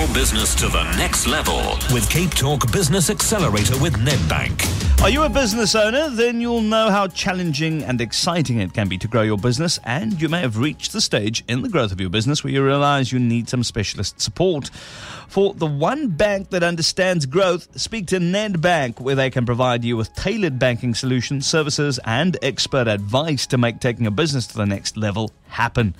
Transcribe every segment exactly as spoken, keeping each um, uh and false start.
your business to the next level with Cape Talk Business Accelerator with Nedbank. Are you a business owner? Then you'll know how challenging and exciting it can be to grow your business, and you may have reached the stage in the growth of your business where you realize you need some specialist support. For the one bank that understands growth, speak to Nedbank, where they can provide you with tailored banking solutions, services, and expert advice to make taking a business to the next level happen.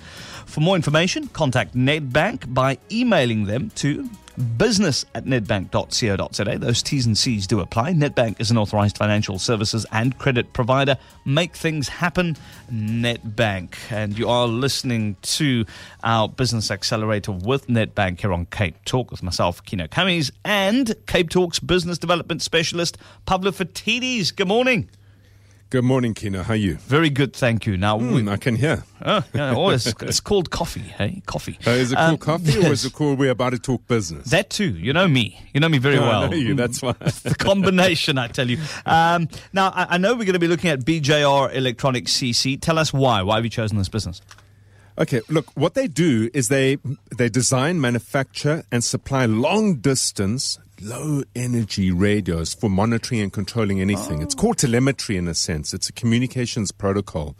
For more information, contact Nedbank by emailing them to business at nedbank dot co dot za. Those T's and C's do apply. Nedbank is an authorised financial services and credit provider. Make things happen, Nedbank. And you are listening to our Business Accelerator with Nedbank here on Cape Talk with myself, Kino Kamis, and Cape Talk's business development specialist, Pablo Fatidis. Good morning. Good morning, Kino. How are you? Very good, thank you. Now mm, we, I can hear. Oh, yeah, oh it's, it's called coffee, hey? Coffee. Uh, is it called um, coffee yes. or is it called we're about to talk business? That too. You know me. You know me very oh, well. I know you, that's why. It's the combination, I tell you. Um, now, I, I know we're going to be looking at B J R Electronics C C. Tell us why. Why have you chosen this business? Okay, look, what they do is they they design, manufacture, and supply long-distance low-energy radios for monitoring and controlling anything. Oh. It's called telemetry in a sense. It's a communications protocol.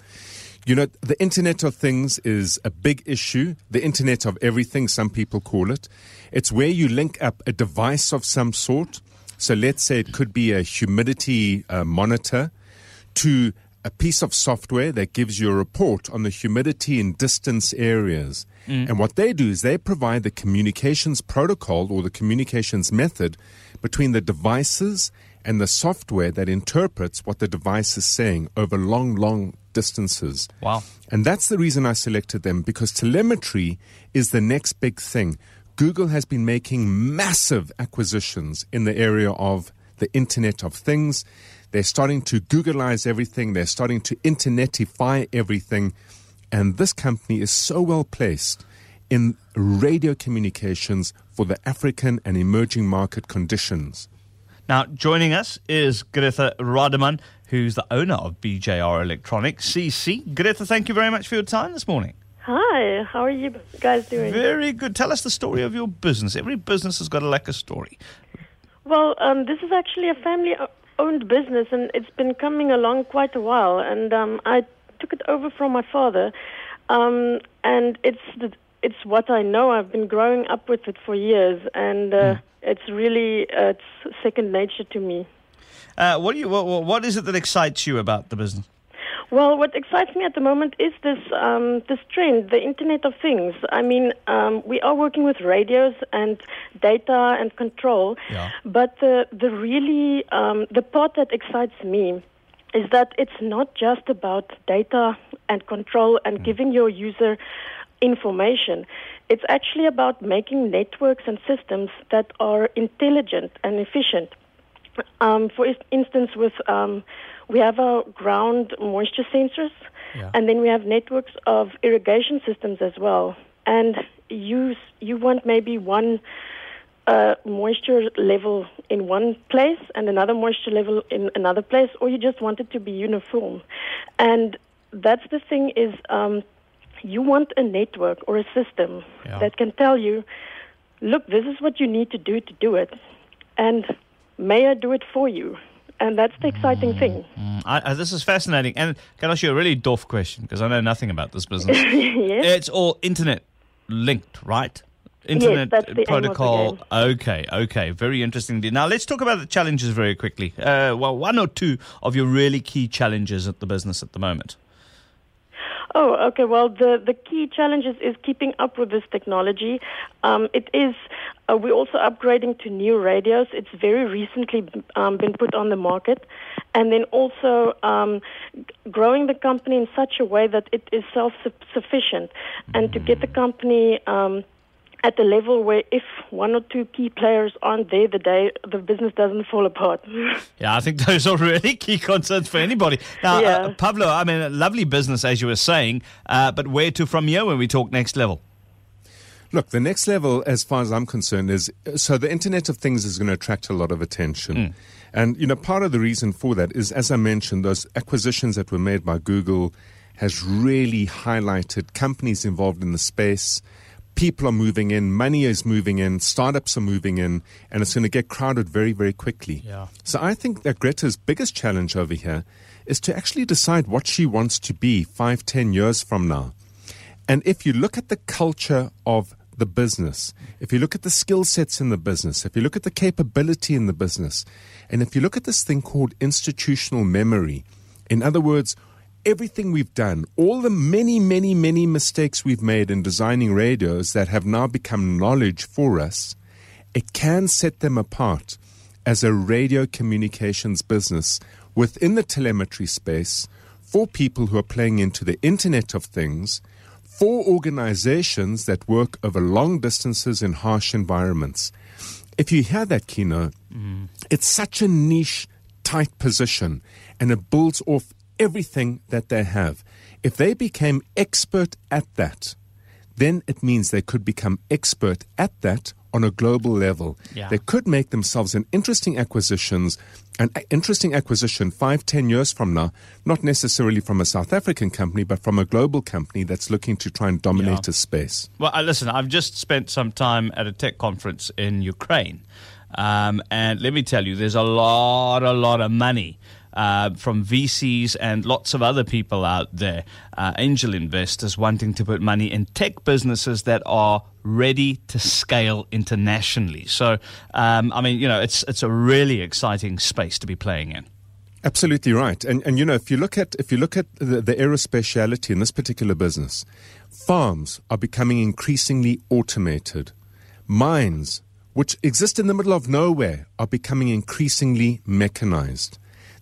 You know, the Internet of Things is a big issue, the Internet of Everything, some people call it. It's where you link up a device of some sort. So let's say it could be a humidity uh, monitor to a piece of software that gives you a report on the humidity in distance areas. Mm. And what they do is they provide the communications protocol or the communications method between the devices and the software that interprets what the device is saying over long, long distances. Wow. And that's the reason I selected them, because telemetry is the next big thing. Google has been making massive acquisitions in the area of the Internet of Things. They're starting to Googleize everything. They're starting to internetify everything. And this company is so well placed in radio communications for the African and emerging market conditions. Now, joining us is Greta Rademann, who's the owner of B J R Electronics C C. Greta, thank you very much for your time this morning. Hi, how are you guys doing? Very good. Tell us the story of your business. Every business has got a like a story. Well, um, this is actually a family owned business, and it's been coming along quite a while, and um, I took it over from my father, um, and it's the, it's what I know. I've been growing up with it for years, and uh, mm. it's really uh, it's second nature to me. Uh, what do you what, what is it that excites you about the business? Well, what excites me at the moment is this um, this trend, the Internet of Things. I mean, um, we are working with radios and data and control, yeah. but the the really um, the part that excites me is that it's not just about data and control and mm. giving your user information. It's actually about making networks and systems that are intelligent and efficient. Um, for instance, with um, we have our ground moisture sensors, yeah. and then we have networks of irrigation systems as well. And you you want maybe one uh, moisture level in one place and another moisture level in another place, or you just want it to be uniform. And that's the thing is, um, you want a network or a system yeah. that can tell you, look, this is what you need to do to do it, and may I do it for you? And that's the exciting mm, thing. Mm, I, I, this is fascinating. And can I ask you a really doof question? Because I know nothing about this business. Yes. It's all internet linked, right? Internet yes, that's the protocol. Okay, okay. Very interesting. Now, let's talk about the challenges very quickly. Uh, well, one or two of your really key challenges at the business at the moment. Oh, okay. Well, the, the key challenges is keeping up with this technology. Um, it is, uh, we're also upgrading to new radios. It's very recently um, been put on the market. And then also um, growing the company in such a way that it is self-sufficient and to get the company um, at the level where if one or two key players aren't there the day, the business doesn't fall apart. Yeah, I think those are really key concerns for anybody. Now, yeah. uh, Pablo, I mean, a lovely business, as you were saying, uh, but where to from here when we talk next level? Look, the next level, as far as I'm concerned, is so the Internet of Things is going to attract a lot of attention. Mm. And, you know, part of the reason for that is, as I mentioned, those acquisitions that were made by Google has really highlighted companies involved in the space, people are moving in, money is moving in, startups are moving in, and it's going to get crowded very, very quickly. Yeah. So I think that Greta's biggest challenge over here is to actually decide what she wants to be five, ten years from now. And if you look at the culture of the business, if you look at the skill sets in the business, if you look at the capability in the business, and if you look at this thing called institutional memory, in other words, everything we've done, all the many, many, many mistakes we've made in designing radios that have now become knowledge for us, it can set them apart as a radio communications business within the telemetry space for people who are playing into the Internet of Things, for organizations that work over long distances in harsh environments. If you hear that, Kino, mm. it's such a niche, tight position, and it builds off everything that they have. If they became expert at that, then it means they could become expert at that on a global level. Yeah. They could make themselves an interesting acquisitions, an interesting acquisition five, ten years from now, not necessarily from a South African company, but from a global company that's looking to try and dominate yeah. a space. Well, uh, listen, I've just spent some time at a tech conference in Ukraine, um, and let me tell you, there's a lot, a lot of money Uh, from V Cs and lots of other people out there, uh, angel investors wanting to put money in tech businesses that are ready to scale internationally. So, um, I mean, you know, it's it's a really exciting space to be playing in. Absolutely right, and and you know, if you look at if you look at the, the aerospatiality in this particular business, farms are becoming increasingly automated, mines which exist in the middle of nowhere are becoming increasingly mechanized.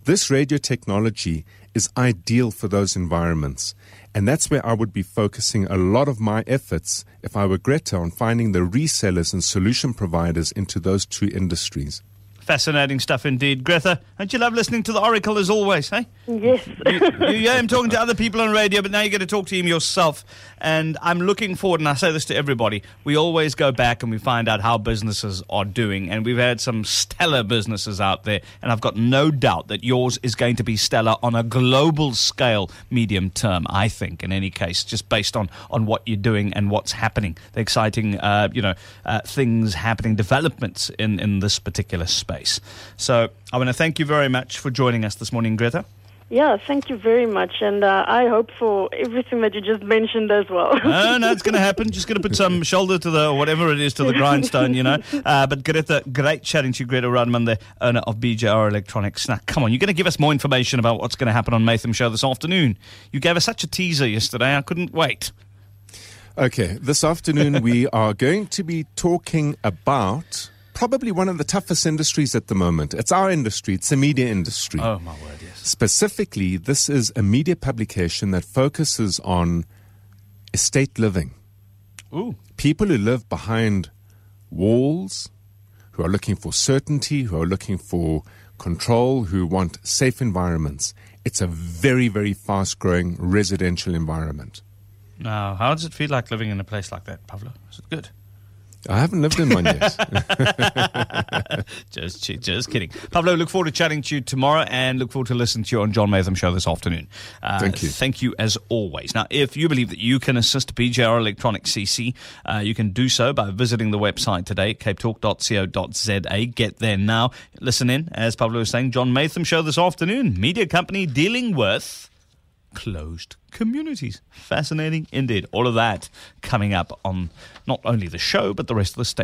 This radio technology is ideal for those environments, and that's where I would be focusing a lot of my efforts if I were Greta, on finding the resellers and solution providers into those two industries. Fascinating stuff indeed. Greta, don't you love listening to the Oracle as always, eh? Yes. you, you hear him talking to other people on radio, but now you get to talk to him yourself. And I'm looking forward, and I say this to everybody, we always go back and we find out how businesses are doing. And we've had some stellar businesses out there, and I've got no doubt that yours is going to be stellar on a global scale medium term, I think, in any case, just based on, on what you're doing and what's happening, the exciting uh, you know, uh, things happening, developments in, in this particular space. So I want to thank you very much for joining us this morning, Greta. Yeah, thank you very much, and uh, I hope for everything that you just mentioned as well. No, no, it's going to happen. Just going to put some shoulder to the, or whatever it is, to the grindstone, you know. Uh, but Greta, great chatting to you, Greta Rademann, the owner of B J R Electronics. Now, come on, you're going to give us more information about what's going to happen on Maytham Show this afternoon. You gave us such a teaser yesterday, I couldn't wait. Okay, this afternoon we are going to be talking about probably one of the toughest industries at the moment. It's our industry. It's the media industry. Oh, my word, yes. Specifically, this is a media publication that focuses on estate living. Ooh. People who live behind walls, who are looking for certainty, who are looking for control, who want safe environments. It's a very, very fast-growing residential environment. Now, how does it feel like living in a place like that, Pablo? Is it good? I haven't lived in one yet. just, just kidding. Pablo, look forward to chatting to you tomorrow, and look forward to listening to you on John Maytham Show this afternoon. Uh, thank you. Thank you as always. Now, if you believe that you can assist B J R Electronics C C, uh, you can do so by visiting the website today, cape talk dot co dot z a. Get there now. Listen in, as Pablo was saying, John Maytham Show this afternoon, media company dealing with closed communities. Fascinating indeed. All of that coming up on not only the show, but the rest of the station.